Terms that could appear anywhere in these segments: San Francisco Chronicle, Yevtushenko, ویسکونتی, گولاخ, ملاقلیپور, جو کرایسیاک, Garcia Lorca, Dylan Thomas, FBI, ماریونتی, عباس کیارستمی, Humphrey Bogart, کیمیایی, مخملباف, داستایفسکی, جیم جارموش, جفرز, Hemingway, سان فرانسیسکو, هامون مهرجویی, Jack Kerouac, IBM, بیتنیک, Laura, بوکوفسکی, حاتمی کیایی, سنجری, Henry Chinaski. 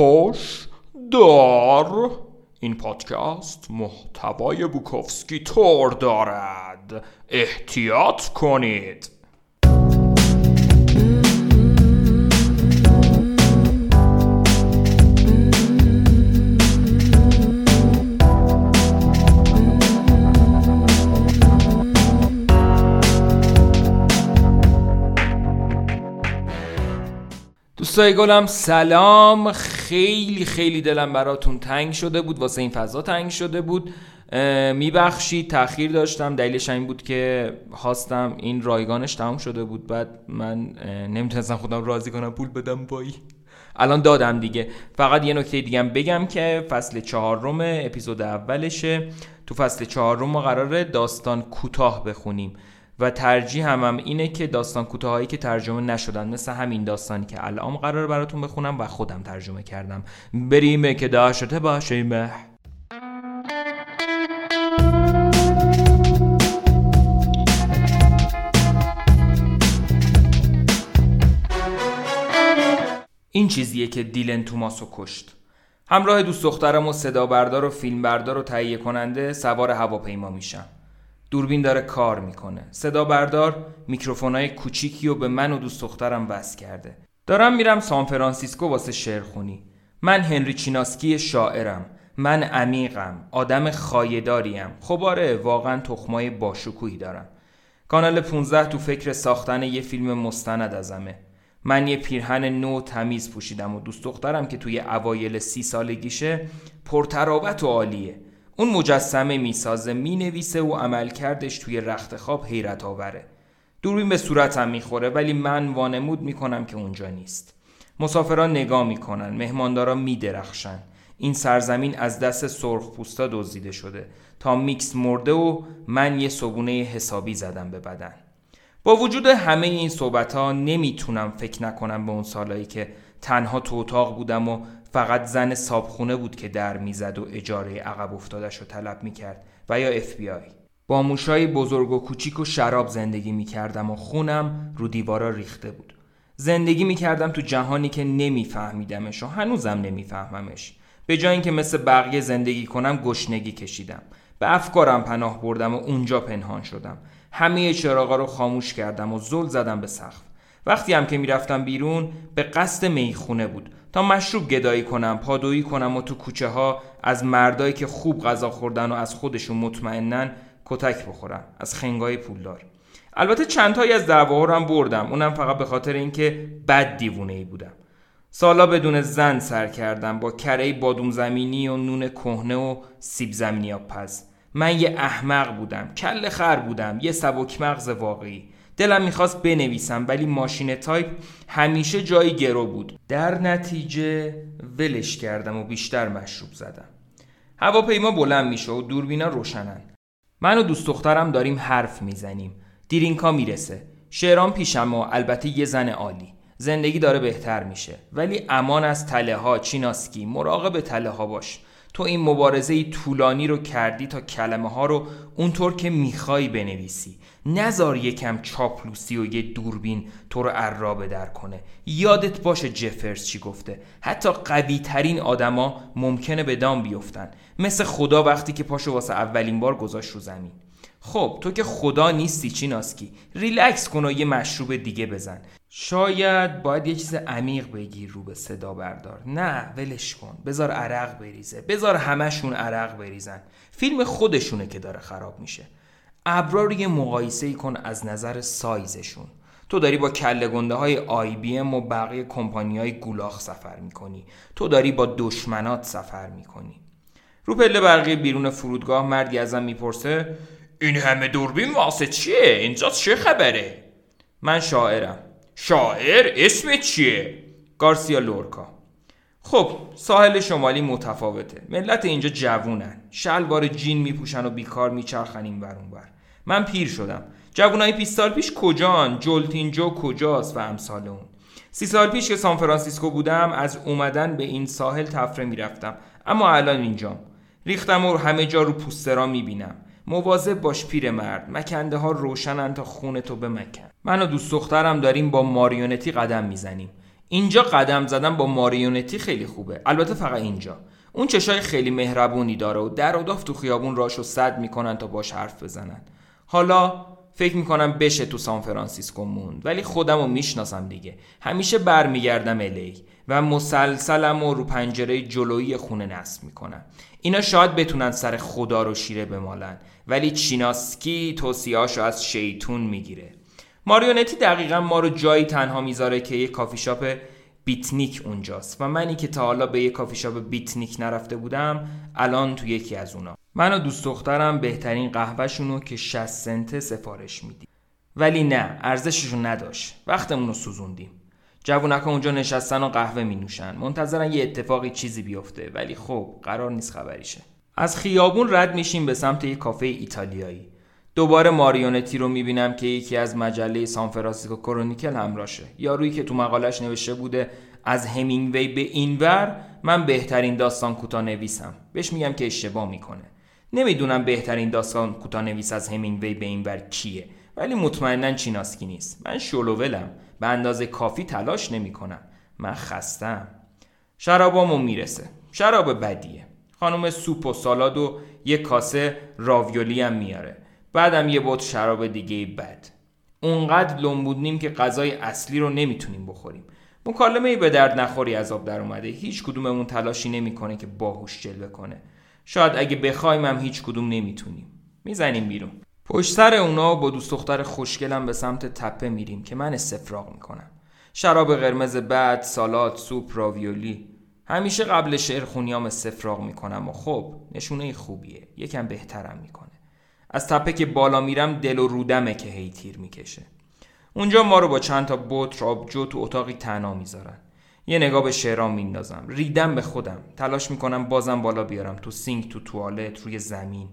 خوش دار. این پادکست محتوای بوکوفسکی تور دارد، احتیاط کنید. دوستای گلم سلام، خیلی خیلی دلم براتون تنگ شده بود، واسه این فضا تنگ شده بود، میبخشید تأخیر داشتم. دلیلش این بود که هاستم این رایگانش تموم شده بود، بعد من نمیتونستم خودم راضی کنم پول بدم بایی، الان دادم دیگه. فقط یه نکته دیگه بگم که فصل 4 اپیزود اولشه. تو فصل 4 ما قراره داستان کوتاه بخونیم و ترجیح هم اینه که داستان کوتاهایی که ترجمه نشدن، مثل همین داستانی که الان قرار براتون بخونم و خودم ترجمه کردم. بریم که داشته باشیم. این چیزیه که دیلن توماس رو کشت. همراه دوست دخترم و صدا بردار و فیلم بردار و تهیه کننده سوار هواپیما میشم. دوربین داره کار میکنه. صدا بردار میکروفونای کوچیکی رو به من و دوست دخترم وصل کرده. دارم میرم سان فرانسیسکو واسه شعرخونی. من هنری چیناسکی شاعرم. من عمیقم. آدم خایه‌داریم. خب آره، واقعا تخمای باشکوهی دارم. کانال 15 تو فکر ساختن یه فیلم مستند ازمه. من یه پیرهن نو تمیز پوشیدم و دوست دخترم که توی اوایل 30 سالگیشه پرتراوت و عالیه. اون مجسمه میسازه، مینویسه و عملکردش توی رخت خواب حیرت آوره. دوربین به صورتم میخوره ولی من وانمود میکنم که اونجا نیست. مسافران نگاه میکنن، مهماندارا میدرخشن. این سرزمین از دست سرخپوستا دزدیده شده. تا میکس مرده و من یه صبونه حسابی زدم به بدن. با وجود همه این صحبت‌ها نمیتونم فکر نکنم به اون سالایی که تنها تو اتاق بودم و فقط زن صابخونه بود که در میزد و اجاره عقب افتادش رو طلب میکرد و یا FBI. با موشای بزرگ و کوچیک و شراب زندگی میکردم و خونم رو دیوارا ریخته بود. زندگی میکردم تو جهانی که نمیفهمیدمش و هنوزم نمیفهممش. به جای اینکه مثل بقیه زندگی کنم گشنگی کشیدم. به افکارم پناه بردم و اونجا پنهان شدم. همه چراغا رو خاموش کردم و زل زدم به سقف. وقتی هم که میرفتم بیرون به قصد میخونه بود تا مشروب گدایی کنم، پادویی کنم و تو کوچه ها از مردایی که خوب غذا خوردن و از خودشون مطمئنن کتک بخورم، از خنگای پولدار. البته چند تایی از دعواها رو هم بردم، اونم فقط به خاطر اینکه بد دیوونه‌ای بودم. سالا بدون زن سر کردم، با کره بادوم زمینی و نون کهنه و سیب زمینی آبپز. من یه احمق بودم، کله خر بودم، یه سبک مغز واقعی. دلم میخواست بنویسم ولی ماشین تایپ همیشه جای گرو بود. در نتیجه ولش کردم و بیشتر مشروب زدم. هواپیما بلند میشه و دوربینا روشنن. من و دوست دخترم داریم حرف میزنیم. دیرینکا میرسه. شعرام پیشم و البته یه زن عالی. زندگی داره بهتر میشه. ولی امان از تله ها چیناسکی، مراقب تله ها باش. تو این مبارزه طولانی رو کردی تا کلمه ها رو اونطور که میخوای بنویسی. نذار یکم چاپلوسی و یه دوربین تو رو ارا به در کنه. یادت باشه جفرز چی گفته، حتی قوی ترین آدما ممکنه به دام بیفتن، مثل خدا وقتی که پاشو واسه اولین بار گذاشت رو زمین. خب تو که خدا نیستی چیناسکی، ریلکس کن و یه مشروب دیگه بزن. شاید باید یه چیز عمیق بگیر. رو به صدا بردار، نه ولش کن، بذار عرق بریزه، بذار همشون عرق بریزن، فیلم خودشونه که داره خراب میشه. ابرا رو یه مقایسه کن از نظر سایزشون. تو داری با کله گنده های IBM و بقیه کمپانی های گولاخ سفر میکنی. تو داری با دشمنات سفر میکنی. رو پله برقی بیرون فرودگاه مردی ازم میپرسه این همه دوربین واسه چیه؟ اینجا چه خبره؟ من شاعرم. شاعر؟ اسمت چیه؟ گارسیا لورکا. خب ساحل شمالی متفاوته. ملت اینجا جوونن، شلوار جین میپوشن و بیکار میچرخن این ور اون ور. من پیر شدم. جوونای 20 سال پیش کجان؟ جلتینجو کجاست و امثال اون. 30 سال پیش که سان فرانسیسکو بودم از اومدن به این ساحل تفره میرفتم، اما الان اینجام. ریختم و همه جا رو پوسترا میبینم. مواظب باش پیر مرد، مکنده ها روشنن تا خونتو بمکن. من و دوست دخترم داریم با ماریونتی قدم میزنیم. اینجا قدم زدن با ماریونتی خیلی خوبه. البته فقط اینجا. اون چشای خیلی مهربونی داره و در و داف تو خیابون راشو سد میکنن تا باش حرف بزنن. حالا فکر میکنم بشه تو سان فرانسیسکو موند، ولی خودمو میشناسم دیگه. همیشه برمیگردم الی و مسلسلم رو پنجره جلویی خونه نصب میکنم. اینا شاید بتونن سر خدا رو شیره بمالن، ولی چیناسکی توصیه‌اشو از شیطون میگیره. ماریونتی دقیقاً ما رو جایی تنها میذاره که یه کافی شاپ بیتنیک اونجاست و منی که تا حالا به یه کافی شاپ بیتنیک نرفته بودم الان تو یکی از اونا. من و دوست دخترم بهترین قهوه‌شونو که 60 سنت سفارش میدیم، ولی نه، ارزششو نداشت. وقتمون رو سوزوندیم. جوونکا اونجا نشستن و قهوه می نوشن، منتظرن یه اتفاقی چیزی بیفته، ولی خب قرار نیست خبری شه. از خیابون رد میشیم به سمت یه کافه ایتالیایی. دوباره ماریونتی رو میبینم که یکی از مجله سان فرانسیسکو کرونیکل همراشه، یارویی که تو مقالش نوشته بوده از همینگوی به اینور من بهترین داستان کوتاه‌نویسم. بهش میگم که اشتباه میکنه. نمیدونم بهترین داستان کوتاه‌نویس از همینگوی به اینور کیه، ولی مطمئناً چیناسکی نیست. من شلوولم، به اندازه کافی تلاش نمیکنم. من خستم. شرابامو میرسه. شراب بدیه. خانم سوپ و سالاد و یه کاسه راویولی هم میاره. بعدم یه بط شراب دیگه بد. اونقدر لوم بودیم که غذای اصلی رو نمیتونیم بخوریم. مکالمه‌ای به درد نخوری از آب در اومده. هیچ کدوممون تلاشی نمیکنه که باهوش جلوه کنه. شاید اگه بخوایم هم هیچ کدوم نمیتونیم. میزنیم بیرون. پشت سر اونا با دوست دختر خوشگلم به سمت تپه میریم که من استفراغ میکنم. شراب قرمز بد، سالاد، سوپ، راویولی. همیشه قبل شعر خونیام استفراغ میکنم و خب نشونه خوبیه. یکم بهترم میکنه. از تپه که بالا میرم دل و رودمه که هی تیر میکشه. اونجا ما رو با چند تا بطر آبجو تو اتاقی تنها میذارن. یه نگاه به شعرام میندازم. ریدم به خودم. تلاش میکنم بازم بالا بیارم، تو سینک، تو توالت، روی زمین.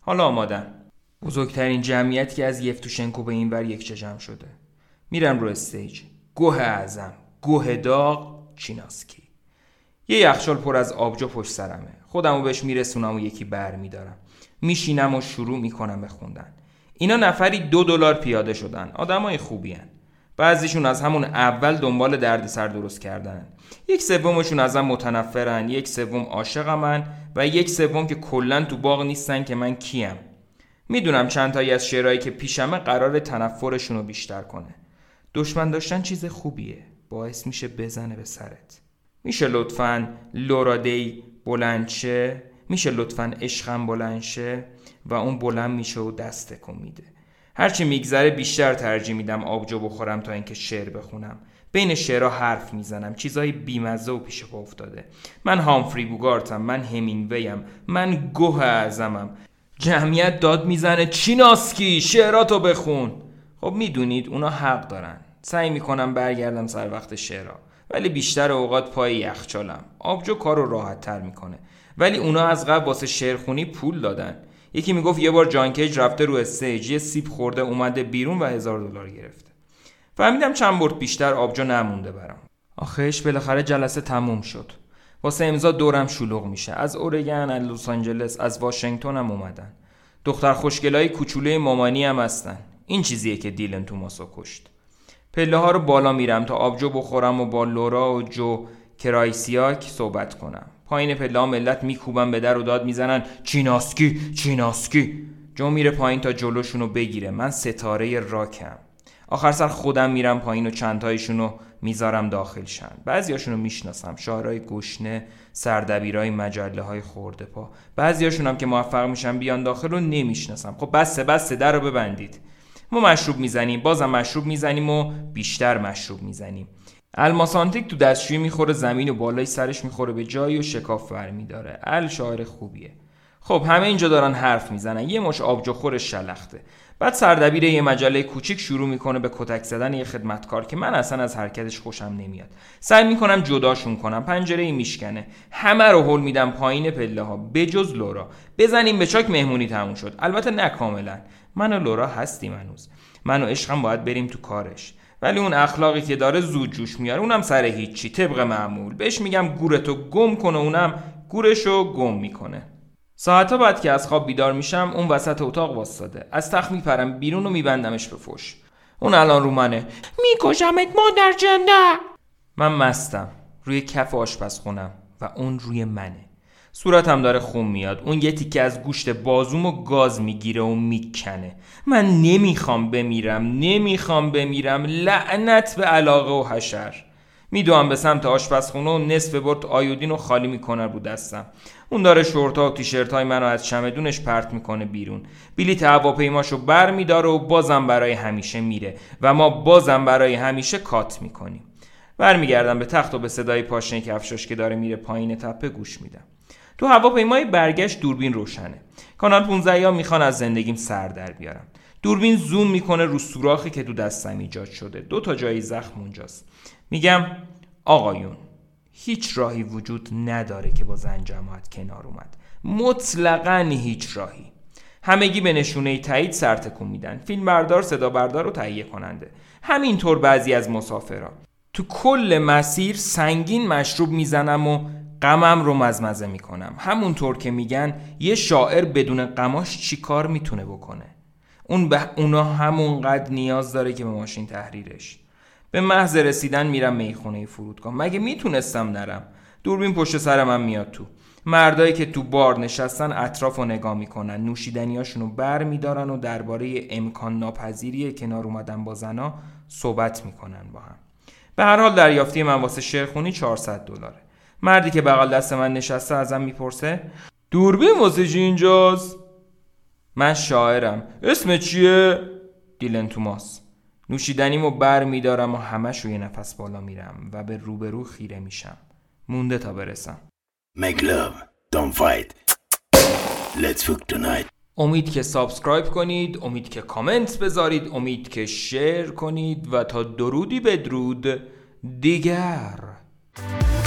حالا آمادم. بزرگترین جمعیت که از یفتوشنکو به این ور یک چشم شده. میرم رو استیج. گوه اعظم، گوه داغ، چیناسکی. یه یخچال پر از آبجو پشت سرمه. خودمو بهش میرسونم و یکی بر میدارم. میشینم و شروع میکنم به خوندن. اینا نفری $2 پیاده شدن. آدمای خوبی هن. بعضیشون از همون اول دنبال دردسر درست کردن. 1/3 ازم متنفرن، 1/3 عاشقمن و 1/3 که کلا تو باغ نیستن که من کیم. میدونم چند تایی از شعرهایی که پیشمه قرار تنفرشون رو بیشتر کنه. دشمن داشتن چیز خوبیه، باعث میشه بزنه به سرت. میشه لطفاً لورا دی بلند شه؟ میشه لطفاً عشقم بلند شه؟ و اون بلند میشه و دست تکون میده. هرچی میگذره بیشتر ترجیح میدم آبجو بخورم تا اینکه شعر بخونم. بین شعرها حرف میزنم، چیزای بیمزه و پیش پا افتاده. من هامفری بوگارتم، من همینگویم، من گوه اعظمم. جمعیت داد میزنه چیناسکی شعراتو بخون. خب میدونید اونا حق دارن. سعی میکنم برگردم سر وقت شعرها، ولی بیشتر اوقات پای یخچالم. آبجو کارو راحت تر میکنه، ولی اونا از قبل واسه شعرخونی پول دادن. یکی میگفت یه بار جانکیج رفته رو استیج، سیب خورده اومده بیرون و $1000 گرفته. فهمیدم چند برد بیشتر آبجو نمونده برام. آخرش بالاخره جلسه تموم شد. واسه امضا دورم شلوغ میشه. از اورگان، از لس آنجلس، از واشنگتن هم اومدن. دختر خوشگلای کوچوله مامانی هم هستن. این چیزیه که دیلن توماسو کشت. پله ها رو بالا میرم تا آبجو بخورم و با لورا و جو کرایسیاک صحبت کنم. پایین پله ها ملت میکوبن به در و داد میزنن چیناسکی چیناسکی. جو میره پایین تا جلوشونو بگیره. من ستاره راکم. آخر سر خودم میرم پایین و چند تایشونو میذارم داخل شن. بعضیاشونو میشناسم، شاعرای گشنه، سردبیرای مجله‌های خورده پا. بعضیاشونم که موفق میشن بیان داخل رو نمیشناسم. خب بس در رو ببندید. ما مشروب میزنیم، بازم مشروب میزنیم و بیشتر مشروب میزنیم. الماسانتیک تو دستشویی میخوره زمین و بالای سرش میخوره به جایی و شکاف برمی داره. ال شاعر خوبیه. خب همه اینجا دارن حرف میزنن. یه مش آبجو خور شلخته. بعد سردبیر یه مجله کوچیک شروع میکنه به کتک زدن یه خدمتکار که من اصلا از حرکتش خوشم نمیاد. سعی میکنم جداشون کنم. پنجره‌ای میشکنه. همه رو هول میدم پایین پله ها بجز لورا. بزنیم به چاک مهمونی تموم شد. البته نه کاملا. من و لورا هستیم هنوز. من و عشقم باید بریم تو کارش. ولی اون اخلاقی که داره زود جوش میاره. اونم سر هیچی طبق معمول. بهش میگم گورتو گم کن، اونم گورشو گم میکنه. ساعتا بعد که از خواب بیدار میشم اون وسط اتاق واسطاده. از تخت میپرم بیرون و میبندمش به فوش. اون الان رو منه. میکشمت مادر جنده. من مستم، روی کف آشپزخونم و اون روی منه. صورتم داره خون میاد. اون یه تیکه از گوشت بازومو گاز میگیره و میکنه. من نمیخوام بمیرم. لعنت به علاقه و حشر. میدوام به سمت آشپزخونه و نصف برد آیودینو خالی میکنه رو دستم. اون داره شورت‌ها و تیشرت‌های منو از چمدونش پرت میکنه بیرون. بلیط هواپیماشو برمی‌داره و بازم برای همیشه میره و ما بازم برای همیشه کات میکنیم. برمیگردم به تخت و به صدای پاشنه کفشاش که داره میره پایین تپه گوش میدم. تو هواپیمای برگشت دوربین روشنه. کانال 15 ها میخوان از زندگیم سر در بیارن. دوربین زوم میکنه رو سوراخی که تو دستم ایجاد شده. 2 تا جای زخم اونجاست. میگم آقایون، هیچ راهی وجود نداره که با زن جماعت کنار اومد. مطلقاً هیچ راهی. همگی به نشونه تایید سرتکون میدن. فیلم بردار، صدا بردار و تهیه کننده. همینطور بعضی از مسافرا. تو کل مسیر سنگین مشروب میزنم و غمم رو مزمزه میکنم. همونطور که میگن یه شاعر بدون غماش چی کار میتونه بکنه؟ اون به اونا همونقدر نیاز داره که به ماشین تحریرش. به محض رسیدن میرم میخونه فرودگاه. مگه میتونستم نرم؟ دوربین پشت سر من میاد تو. مردایی که تو بار نشستن اطرافو نگاه میکنن، نوشیدنیاشونو برمیدارن و درباره امکان ناپذیری کنار اومدن با زنا صحبت میکنن با هم. به هر حال دریافتی من واسه شعرخونی $400. مردی که بغل دست من نشسته ازم میپرسه دوربین واسه چی اینجاست؟ من شاعرم. اسم چیه؟ دیلن توماس. نوشیدنیمو بر میدارم و همشو یه نفس بالا میرم و به روبرو خیره میشم. مونده تا برسم. Make love, don't fight. Let's fuck tonight. امید که سابسکرایب کنید، امید که کامنت بذارید، امید که شیر کنید و تا درودی بدرود دیگر.